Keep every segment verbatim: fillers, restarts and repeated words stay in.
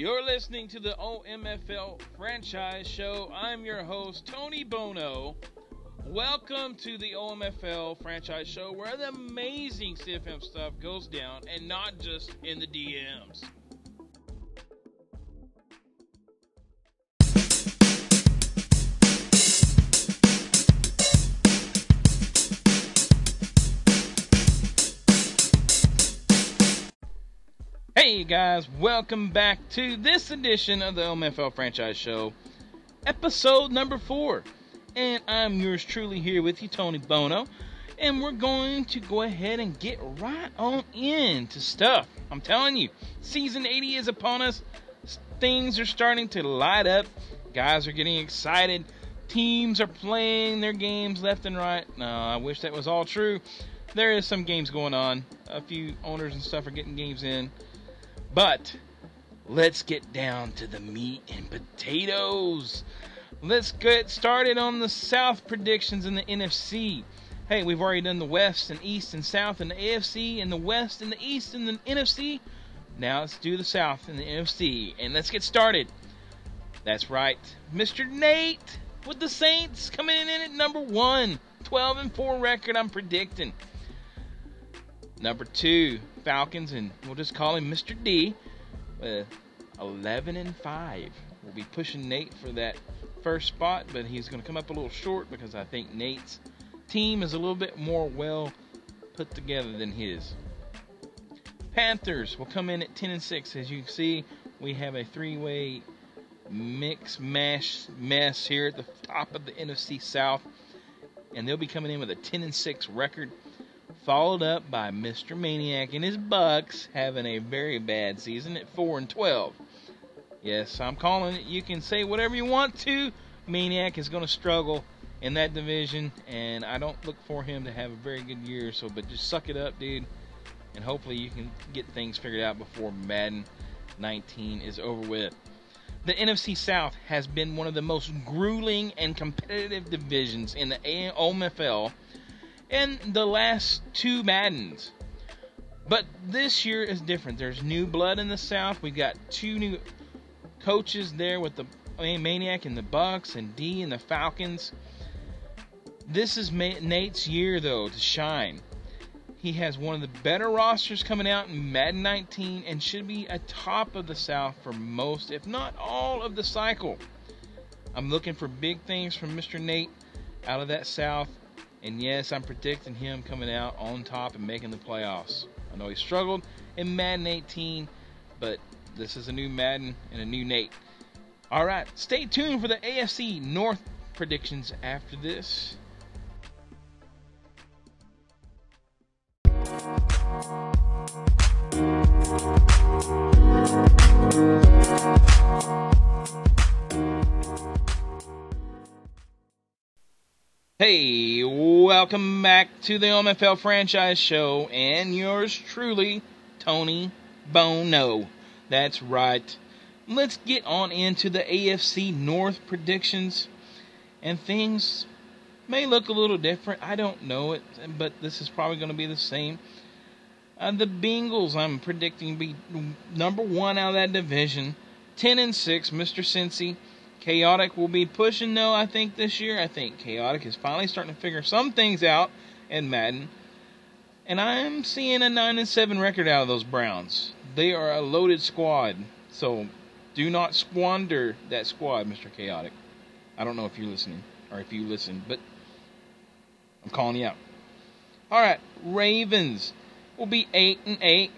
You're listening to the O M F L Franchise Show. I'm your host, Tony Bono. Welcome to the O M F L Franchise Show, where the amazing C F M stuff goes down, and not just in the D Ms. Hey guys, welcome back to this edition of the O M F L Franchise Show, episode number four. And I'm yours truly here with you, Tony Bono. And we're going to go ahead and get right on into stuff. I'm telling you, season eighty is upon us. Things are starting to light up. Guys are getting excited. Teams are playing their games left and right. No, I wish that was all true. There is some games going on. A few owners and stuff are getting games in. But let's get down to the meat and potatoes. Let's get started on the South predictions in the N F C. Hey, we've already done the West and East and South and the A F C and the West and the East and the N F C. Now let's do the South and the N F C, and let's get started. That's right, Mister Nate with the Saints coming in at number one. twelve and four record I'm predicting. Number two, Falcons, and we'll just call him Mister D, with eleven and five. We'll be pushing Nate for that first spot, but he's going to come up a little short because I think Nate's team is a little bit more well put together than his. Panthers will come in at ten and six. As you can see, we have a three-way mix mash mess here at the top of the N F C South, and they'll be coming in with a ten and six record, followed up by Mister Maniac and his Bucks having a very bad season at four and twelve. Yes, I'm calling it. You can say whatever you want to. Maniac is going to struggle in that division, and I don't look for him to have a very good year. So, but just suck it up, dude, and hopefully you can get things figured out before Madden nineteen is over with. The N F C South has been one of the most grueling and competitive divisions in the O M F L in the last two Maddens. But this year is different. There's new blood in the South. We've got two new coaches there with the Maniac and the Bucks and D and the Falcons. This is Nate's year, though, to shine. He has one of the better rosters coming out in Madden nineteen and should be atop of the South for most, if not all, of the cycle. I'm looking for big things from Mister Nate out of that South. And yes, I'm predicting him coming out on top and making the playoffs. I know he struggled in Madden eighteen, but this is a new Madden and a new Nate. All right, stay tuned for the A F C North predictions after this. Hey, welcome back to the O M F L Franchise Show, and yours truly, Tony Bono. That's right. Let's get on into the A F C North predictions, and things may look a little different. I don't know it, but this is probably going to be the same. Uh, the Bengals, I'm predicting, be number one out of that division, ten and six, Mister Cincy. Chaotic will be pushing, though, I think, this year. I think Chaotic is finally starting to figure some things out in Madden. And I'm seeing a nine and seven record out of those Browns. They are a loaded squad. So do not squander that squad, Mister Chaotic. I don't know if you're listening or if you listen, but I'm calling you out. All right, Ravens will be eight and eight,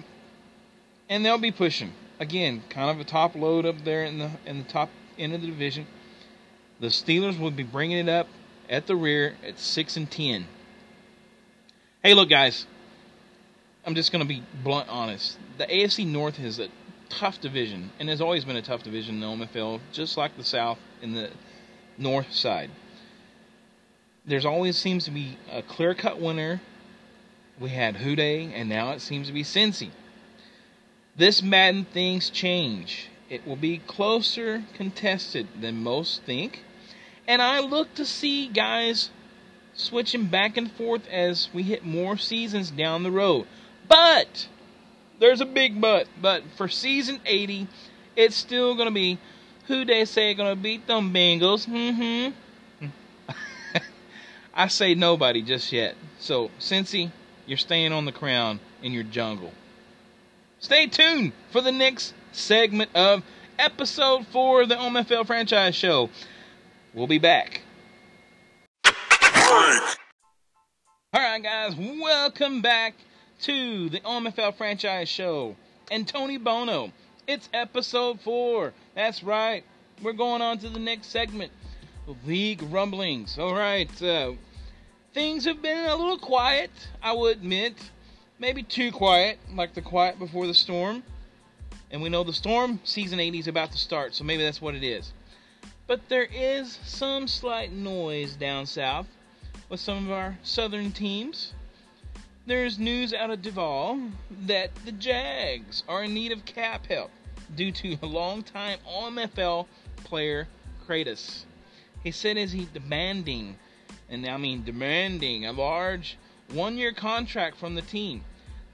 and they'll be pushing. Again, kind of a top load up there in the in the top end of the division. The Steelers will be bringing it up at the rear at six and ten. Hey, look, guys, I'm just going to be blunt honest. The A F C North is a tough division, and has always been a tough division in the O M F L, just like the South and the North side. There's always seems to be a clear-cut winner. We had Houday, and now it seems to be Cincy. This Madden things change. It will be closer contested than most think. And I look to see guys switching back and forth as we hit more seasons down the road. But, there's a big but, but for season eighty, It's still going to be who they say going to beat them Bengals. Mm-hmm. I say nobody just yet. So, Cincy, you're staying on the crown in your jungle. Stay tuned for the next segment of Episode four of the O M F L Franchise Show. We'll be back. Alright guys, welcome back to the O M F L Franchise Show. And Tony Bono, it's Episode four. That's right, we're going on to the next segment. League rumblings. Alright, uh, things have been a little quiet, I will admit. Maybe too quiet, like the quiet before the storm. And we know the storm season eighty is about to start, so maybe that's what it is. But there is some slight noise down south with some of our southern teams. There's news out of Duval that the Jags are in need of cap help due to a longtime O M F L player, Kratos. He said is he demanding, and I mean demanding, a large one-year contract from the team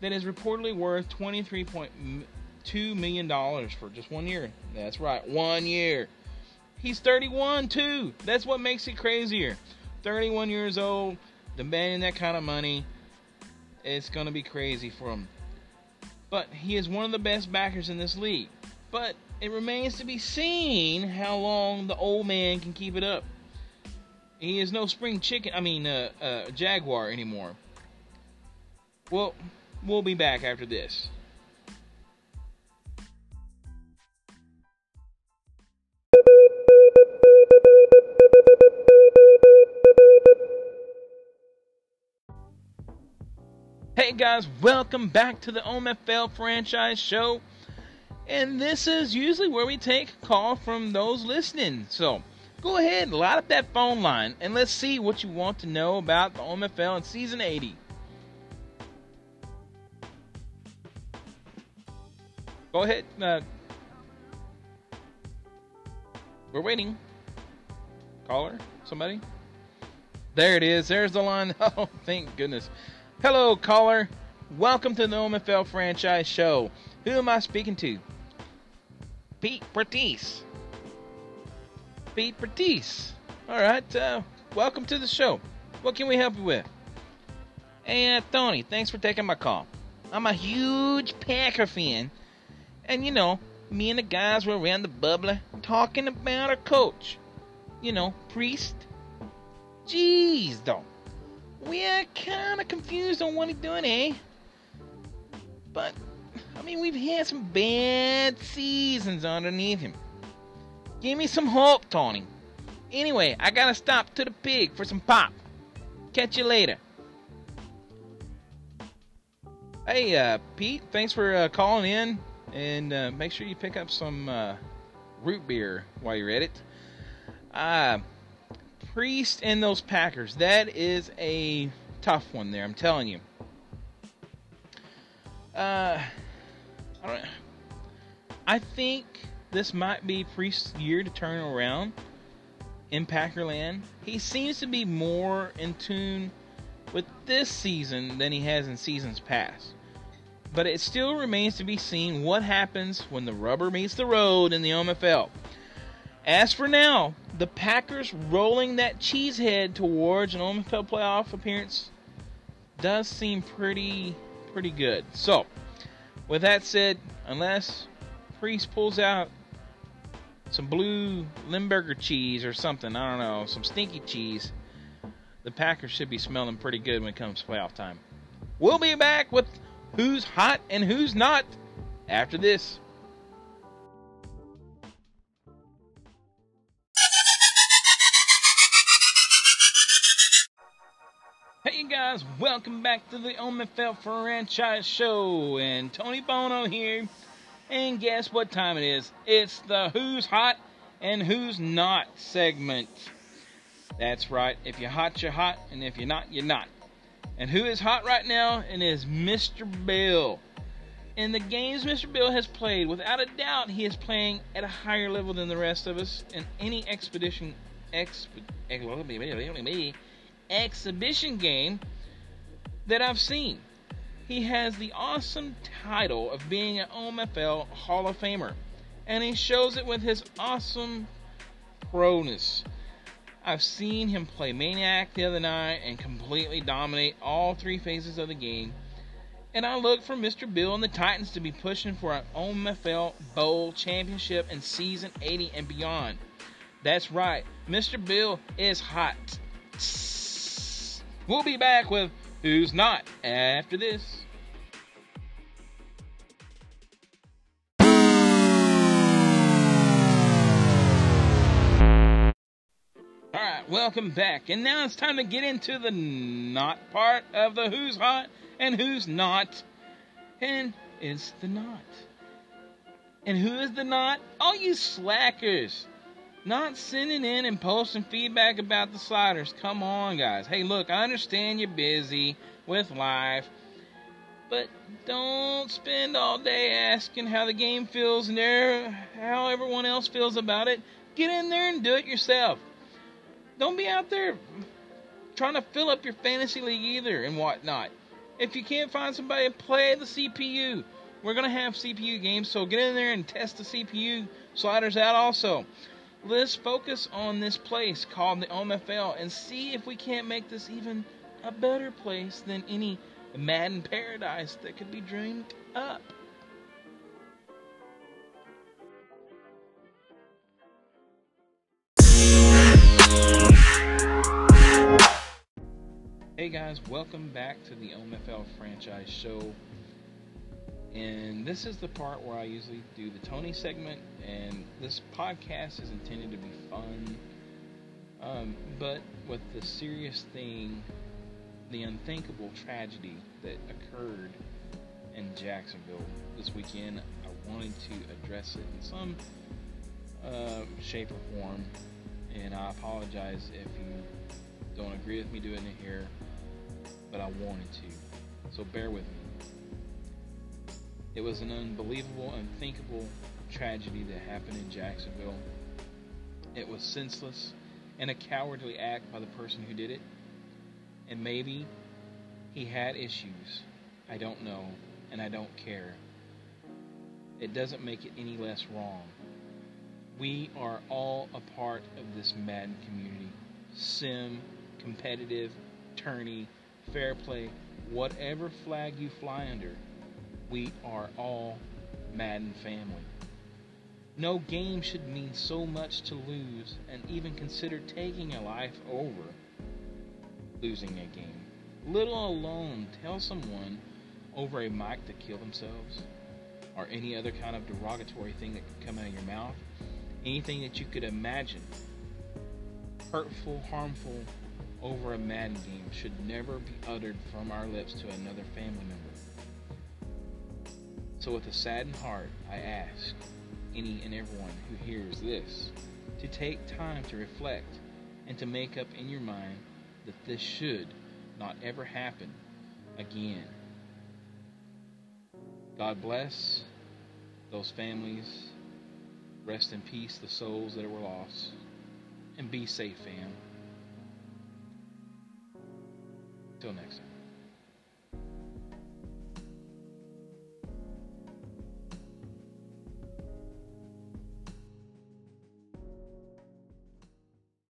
that is reportedly worth twenty-three point two million dollars for just one year. That's right, one year. He's thirty-one too. That's what makes it crazier. thirty-one years old, demanding that kind of money. It's gonna be crazy for him. But he is one of the best backers in this league. But it remains to be seen how long the old man can keep it up. He is no spring chicken. I mean, uh, uh, Jaguar anymore. Well, we'll be back after this. Hey guys, welcome back to the O M F L Franchise Show. And this is usually where we take a call from those listening. So go ahead and light up that phone line and let's see what you want to know about the O M F L in Season eighty. Go ahead. Uh, we're waiting. Caller? Somebody? There it is. There's the line. Oh, thank goodness. Hello, caller. Welcome to the O M F L Franchise Show. Who am I speaking to? Pete Pertiz. Pete Pertiz. All right. Uh, welcome to the show. What can we help you with? Hey, uh, Tony, thanks for taking my call. I'm a huge Packer fan. And, you know, me and the guys were around the bubbler talking about our coach. You know, Priest. Jeez, though. We're kind of confused on what he's doing, eh? But, I mean, we've had some bad seasons underneath him. Give me some hope, Tony. Anyway, I gotta stop to the pig for some pop. Catch you later. Hey, uh, Pete, thanks for uh, calling in. And uh, make sure you pick up some uh, root beer while you're at it. Uh... Priest and those Packers, that is a tough one there, I'm telling you. Uh, I, don't, I think this might be Priest's year to turn around in Packerland. He seems to be more in tune with this season than he has in seasons past. But it still remains to be seen what happens when the rubber meets the road in the O M F L. As for now, the Packers rolling that cheesehead towards an O M F L playoff appearance does seem pretty, pretty good. So, with that said, unless Priest pulls out some blue Limburger cheese or something, I don't know, some stinky cheese, the Packers should be smelling pretty good when it comes to playoff time. We'll be back with Who's Hot and Who's Not after this. Guys, welcome back to the O M F L Franchise Show, and Tony Bono here, and guess what time it is? It's the Who's Hot and Who's Not segment. That's right, if you're hot, you're hot, and if you're not, you're not. And who is hot right now? It is Mister Bill. In the games Mister Bill has played, without a doubt, he is playing at a higher level than the rest of us in any expedition, exp, exhibition game that I've seen. He has the awesome title of being an O M F L Hall of Famer and he shows it with his awesome proness. I've seen him play Maniac the other night and completely dominate all three phases of the game. And I look for Mister Bill and the Titans to be pushing for an O M F L Bowl championship in season eighty and beyond. That's right, Mister Bill is hot. We'll be back with Who's Not after this. Alright, welcome back. And now it's time to get into the not part of the Who's Hot and Who's Not. And it's the not. And who is the not? All you slackers. Not sending in and posting feedback about the sliders. Come on, guys. Hey, look, I understand you're busy with life, but don't spend all day asking how the game feels and how everyone else feels about it. Get in there and do it yourself. Don't be out there trying to fill up your fantasy league either and whatnot. If you can't find somebody to play the C P U, we're going to have C P U games, so get in there and test the C P U sliders out also. Let's focus on this place called the O M F L and see if we can't make this even a better place than any Madden paradise that could be dreamed up. Hey guys, welcome back to the O M F L franchise show. And this is the part where I usually do the Tony segment, and this podcast is intended to be fun, um, but with the serious thing, the unthinkable tragedy that occurred in Jacksonville this weekend, I wanted to address it in some uh, shape or form, and I apologize if you don't agree with me doing it here, but I wanted to, so bear with me. It was an unbelievable, unthinkable tragedy that happened in Jacksonville. It was senseless and a cowardly act by the person who did it. And maybe he had issues. I don't know, and I don't care. It doesn't make it any less wrong. We are all a part of this Madden community. Sim, competitive, tourney, fair play, whatever flag you fly under. We are all Madden family. No game should mean so much to lose and even consider taking a life over losing a game. Little alone tell someone over a mic to kill themselves or any other kind of derogatory thing that could come out of your mouth. Anything that you could imagine hurtful, harmful over a Madden game should never be uttered from our lips to another family member. So with a saddened heart, I ask any and everyone who hears this to take time to reflect and to make up in your mind that this should not ever happen again. God bless those families. Rest in peace the souls that were lost. And be safe, fam. Till next time.